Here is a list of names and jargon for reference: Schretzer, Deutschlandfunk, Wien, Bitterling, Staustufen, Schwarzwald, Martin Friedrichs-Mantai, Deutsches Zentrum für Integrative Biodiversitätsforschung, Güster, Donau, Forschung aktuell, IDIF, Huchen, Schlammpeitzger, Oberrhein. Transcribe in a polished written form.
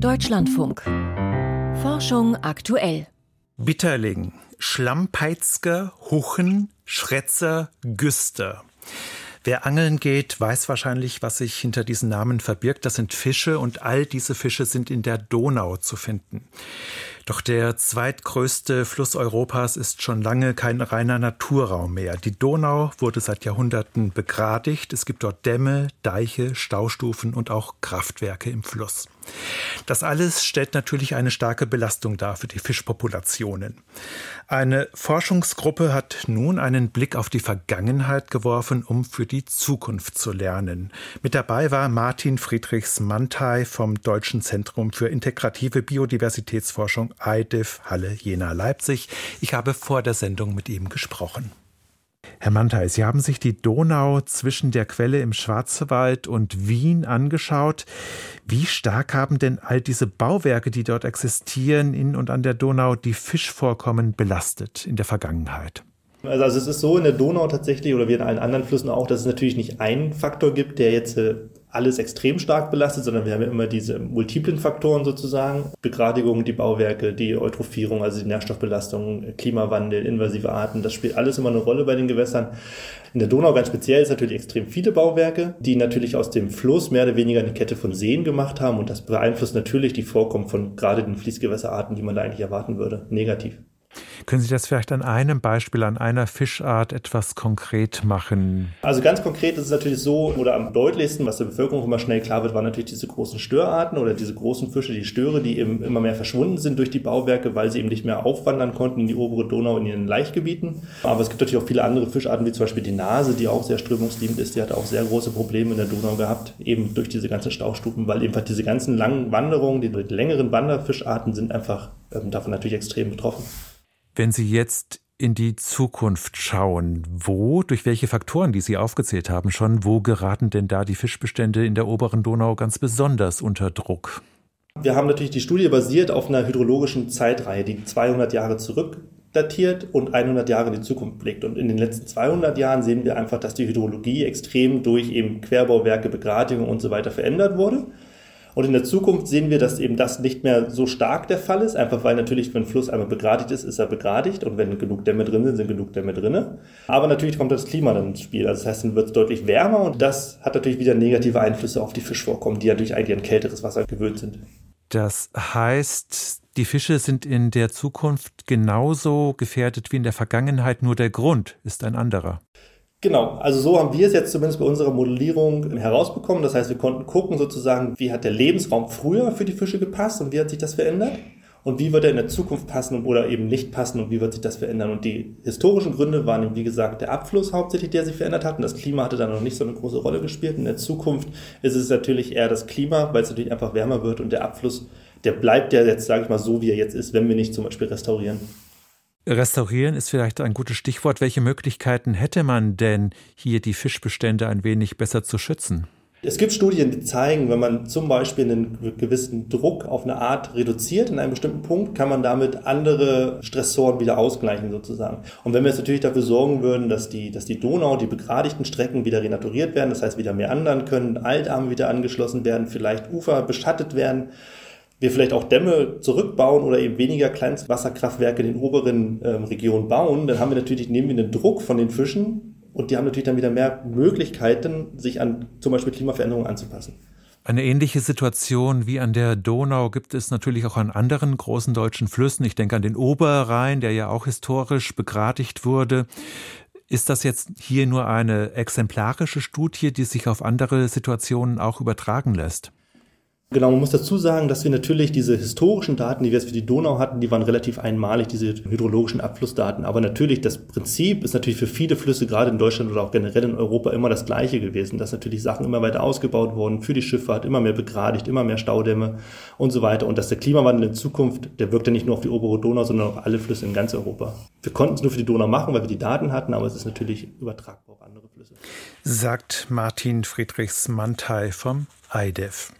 Deutschlandfunk. Forschung aktuell. Bitterling, Schlammpeitzger, Huchen, Schretzer, Güster. Wer angeln geht, weiß wahrscheinlich, was sich hinter diesen Namen verbirgt. Das sind Fische und all diese Fische sind in der Donau zu finden. Doch der zweitgrößte Fluss Europas ist schon lange kein reiner Naturraum mehr. Die Donau wurde seit Jahrhunderten begradigt. Es gibt dort Dämme, Deiche, Staustufen und auch Kraftwerke im Fluss. Das alles stellt natürlich eine starke Belastung dar für die Fischpopulationen. Eine Forschungsgruppe hat nun einen Blick auf die Vergangenheit geworfen, um für die Zukunft zu lernen. Mit dabei war Martin Friedrichs-Mantai vom Deutschen Zentrum für Integrative Biodiversitätsforschung (IDIF) Halle-Jena-Leipzig. Ich habe vor der Sendung mit ihm gesprochen. Herr Mantai, Sie haben sich die Donau zwischen der Quelle im Schwarzwald und Wien angeschaut. Wie stark haben denn all diese Bauwerke, die dort existieren, in und an der Donau, die Fischvorkommen belastet in der Vergangenheit? Also es ist so in der Donau tatsächlich oder wie in allen anderen Flüssen auch, dass es natürlich nicht einen Faktor gibt, der jetzt alles extrem stark belastet, sondern wir haben ja immer diese multiplen Faktoren sozusagen. Begradigung, die Bauwerke, die Eutrophierung, also die Nährstoffbelastung, Klimawandel, invasive Arten, das spielt alles immer eine Rolle bei den Gewässern. In der Donau ganz speziell ist natürlich extrem viele Bauwerke, die natürlich aus dem Fluss mehr oder weniger eine Kette von Seen gemacht haben und das beeinflusst natürlich die Vorkommen von gerade den Fließgewässerarten, die man da eigentlich erwarten würde, negativ. Können Sie das vielleicht an einem Beispiel, an einer Fischart etwas konkret machen? Also ganz konkret ist es natürlich so, oder am deutlichsten, was der Bevölkerung immer schnell klar wird, waren natürlich diese großen Störarten oder diese großen Fische, die Störe, die eben immer mehr verschwunden sind durch die Bauwerke, weil sie eben nicht mehr aufwandern konnten in die obere Donau, in ihren Laichgebieten. Aber es gibt natürlich auch viele andere Fischarten, wie zum Beispiel die Nase, die auch sehr strömungsliebend ist. Die hat auch sehr große Probleme in der Donau gehabt, eben durch diese ganzen Staustufen, weil eben diese ganzen langen Wanderungen, die längeren Wanderfischarten sind einfach davon natürlich extrem betroffen. Wenn Sie jetzt in die Zukunft schauen, durch welche Faktoren, die Sie aufgezählt haben schon, wo geraten denn da die Fischbestände in der oberen Donau ganz besonders unter Druck? Wir haben natürlich die Studie basiert auf einer hydrologischen Zeitreihe, die 200 Jahre zurückdatiert und 100 Jahre in die Zukunft blickt. Und in den letzten 200 Jahren sehen wir einfach, dass die Hydrologie extrem durch eben Querbauwerke, Begradigung und so weiter verändert wurde. Und in der Zukunft sehen wir, dass eben das nicht mehr so stark der Fall ist, einfach weil natürlich, wenn ein Fluss einmal begradigt ist, ist er begradigt und wenn genug Dämme drin sind, sind genug Dämme drin. Aber natürlich kommt das Klima dann ins Spiel, also das heißt, dann wird es deutlich wärmer und das hat natürlich wieder negative Einflüsse auf die Fischvorkommen, die natürlich eigentlich an kälteres Wasser gewöhnt sind. Das heißt, die Fische sind in der Zukunft genauso gefährdet wie in der Vergangenheit, nur der Grund ist ein anderer. Genau, also so haben wir es jetzt zumindest bei unserer Modellierung herausbekommen. Das heißt, wir konnten gucken sozusagen, wie hat der Lebensraum früher für die Fische gepasst und wie hat sich das verändert? Und wie wird er in der Zukunft passen oder eben nicht passen und wie wird sich das verändern? Und die historischen Gründe waren eben, wie gesagt, der Abfluss hauptsächlich, der sich verändert hat. Und das Klima hatte da noch nicht so eine große Rolle gespielt. In der Zukunft ist es natürlich eher das Klima, weil es natürlich einfach wärmer wird und der Abfluss, der bleibt ja jetzt, sage ich mal, so wie er jetzt ist, wenn wir nicht zum Beispiel restaurieren. Restaurieren ist vielleicht ein gutes Stichwort. Welche Möglichkeiten hätte man denn, hier die Fischbestände ein wenig besser zu schützen? Es gibt Studien, die zeigen, wenn man zum Beispiel einen gewissen Druck auf eine Art reduziert in einem bestimmten Punkt, kann man damit andere Stressoren wieder ausgleichen sozusagen. Und wenn wir jetzt natürlich dafür sorgen würden, dass die Donau, die begradigten Strecken wieder renaturiert werden, das heißt wieder mehr meandern können, Altarme wieder angeschlossen werden, vielleicht Ufer beschattet werden, wir vielleicht auch Dämme zurückbauen oder eben weniger Kleinstwasserkraftwerke in den oberen Regionen bauen, dann haben wir natürlich, nehmen wir den Druck von den Fischen und die haben natürlich dann wieder mehr Möglichkeiten, sich an zum Beispiel Klimaveränderungen anzupassen. Eine ähnliche Situation wie an der Donau gibt es natürlich auch an anderen großen deutschen Flüssen. Ich denke an den Oberrhein, der ja auch historisch begradigt wurde. Ist das jetzt hier nur eine exemplarische Studie, die sich auf andere Situationen auch übertragen lässt? Genau, man muss dazu sagen, dass wir natürlich diese historischen Daten, die wir jetzt für die Donau hatten, die waren relativ einmalig, diese hydrologischen Abflussdaten. Aber natürlich, das Prinzip ist natürlich für viele Flüsse, gerade in Deutschland oder auch generell in Europa, immer das Gleiche gewesen, dass natürlich Sachen immer weiter ausgebaut wurden für die Schifffahrt, immer mehr begradigt, immer mehr Staudämme und so weiter. Und dass der Klimawandel in Zukunft, der wirkt ja nicht nur auf die obere Donau, sondern auf alle Flüsse in ganz Europa. Wir konnten es nur für die Donau machen, weil wir die Daten hatten, aber es ist natürlich übertragbar auf andere Flüsse. Sagt Martin Friedrichs-Mantai vom IDIF.